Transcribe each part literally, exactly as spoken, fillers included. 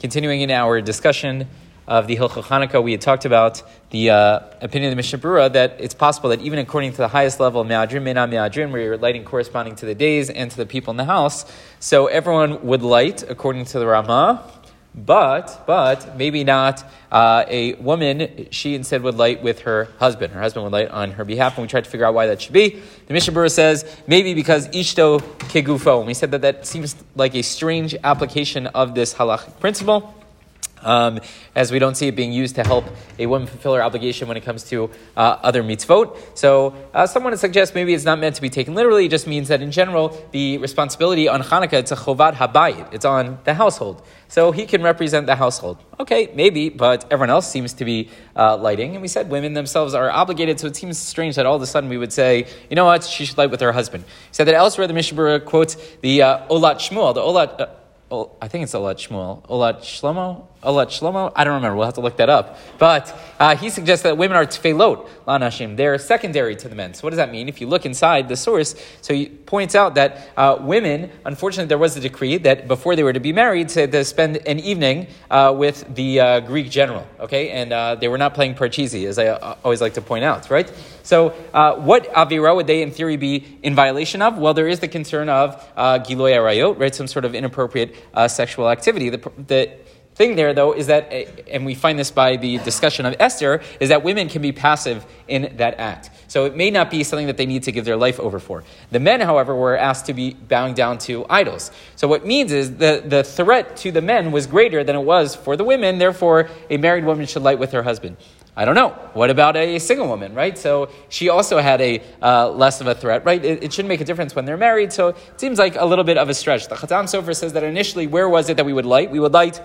Continuing in our discussion of the Hilchah Hanukkah, we had talked about the uh, opinion of the Mishnah Berurah that it's possible that even according to the highest level, Me'adrim, Me'adrim, where you're lighting corresponding to the days and to the people in the house, so everyone would light according to the Ramah, But, but maybe not uh, a woman, she instead would light with her husband. Her husband would light on her behalf, and we tried to figure out why that should be. The Mishnah Berurah says, maybe because ishto kegufo. And we said that that seems like a strange application of this halachic principle, um, as we don't see it being used to help a woman fulfill her obligation when it comes to uh, other mitzvot. So uh, someone suggests maybe it's not meant to be taken literally. It just means that in general, the responsibility on Hanukkah, it's a chovat habayit. It's on the household. So he can represent the household. Okay, maybe, but everyone else seems to be uh, lighting. And we said women themselves are obligated, so it seems strange that all of a sudden we would say, you know what, she should light with her husband. He said that elsewhere the Mishnah Berurah quotes the uh, olat shmuel, the olat, uh, ol- I think it's olat shmuel, olet Shlomo, Olet Shlomo, I don't remember, we'll have to look that up. But uh, he suggests that women are tfeilot, la nashim, they're secondary to the men. So what does that mean? If you look inside the source, so he points out that uh, women, unfortunately there was a decree that before they were to be married, said to spend an evening uh, with the uh, Greek general, okay? And uh, they were not playing parchisi, as I uh, always like to point out, right? So uh, what Avira would they in theory be in violation of? Well, there is the concern of uh, Giloy Arayot, right? Some sort of inappropriate uh, sexual activity. The, the thing there, though, is that, and we find this by the discussion of Esther, is that women can be passive in that act. So it may not be something that they need to give their life over for. The men, however, were asked to be bowing down to idols. So what it means is the, the threat to the men was greater than it was for the women. Therefore, a married woman should light with her husband. I don't know. What about a single woman, right? So she also had a uh, less of a threat, right? It, it shouldn't make a difference when they're married. So it seems like a little bit of a stretch. The Chatan Sofer says that initially, where was it that we would light? We would light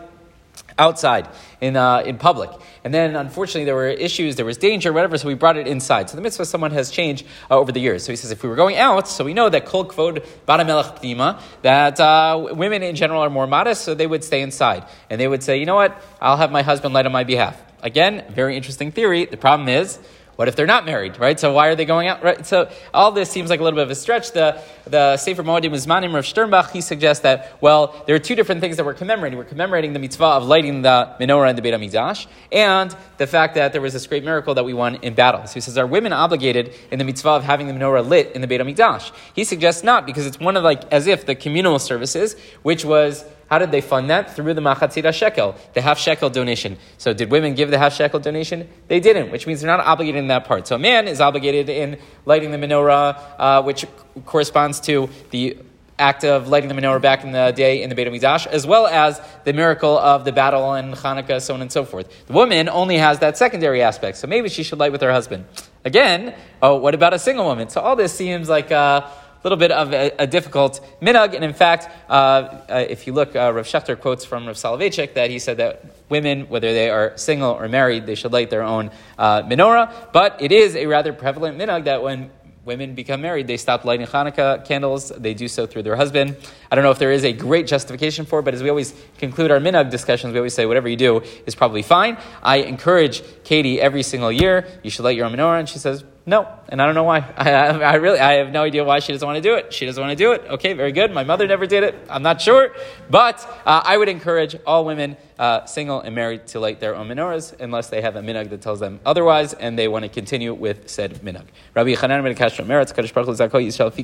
outside, in uh, in public. And then, unfortunately, there were issues, there was danger, whatever, so we brought it inside. So the mitzvah someone has changed uh, over the years. So he says, if we were going out, so we know that kol kvod baramelech tima, that uh, women in general are more modest, so they would stay inside. And they would say, you know what, I'll have my husband light on my behalf. Again, very interesting theory. The problem is, what if they're not married, right? So why are they going out, right? So all this seems like a little bit of a stretch. The the Sefer Moadim Uzmanim of Sternbach, he suggests that, well, there are two different things that we're commemorating. We're commemorating the mitzvah of lighting the menorah in the Beit HaMidash and the fact that there was this great miracle that we won in battle. So he says, are women obligated in the mitzvah of having the menorah lit in the Beit HaMidash? He suggests not, because it's one of like, as if the communal services, which was, how did they fund that? Through the Machatzira Shekel, the half shekel donation. So did women give the half shekel donation? They didn't, which means they're not obligated in that part. So a man is obligated in lighting the menorah, uh, which corresponds to the act of lighting the menorah back in the day in the Beit HaMidash, as well as the miracle of the battle and Hanukkah, so on and so forth. The woman only has that secondary aspect, so maybe she should light with her husband. Again, oh, what about a single woman? So all this seems like a little bit of a, a difficult minhag, and in fact, uh, uh, if you look, uh, Rav Schachter quotes from Rav Soloveitchik that he said that women, whether they are single or married, they should light their own uh, menorah, but it is a rather prevalent minhag that when women become married, they stop lighting Hanukkah candles, they do so through their husband. I don't know if there is a great justification for it, but as we always conclude our minhag discussions, we always say whatever you do is probably fine. I encourage Katie every single year, you should light your own menorah, and she says, no, and I don't know why. I, I, I really, I have no idea why she doesn't want to do it. She doesn't want to do it. Okay, very good. My mother never did it. I'm not sure. But uh, I would encourage all women, uh, single and married, to light their own menorahs unless they have a minhag that tells them otherwise and they want to continue with said minhag. Rabbi Hanan ben Kashra Meretz, Kadosh Baruch Hu Zakoi Yisrael.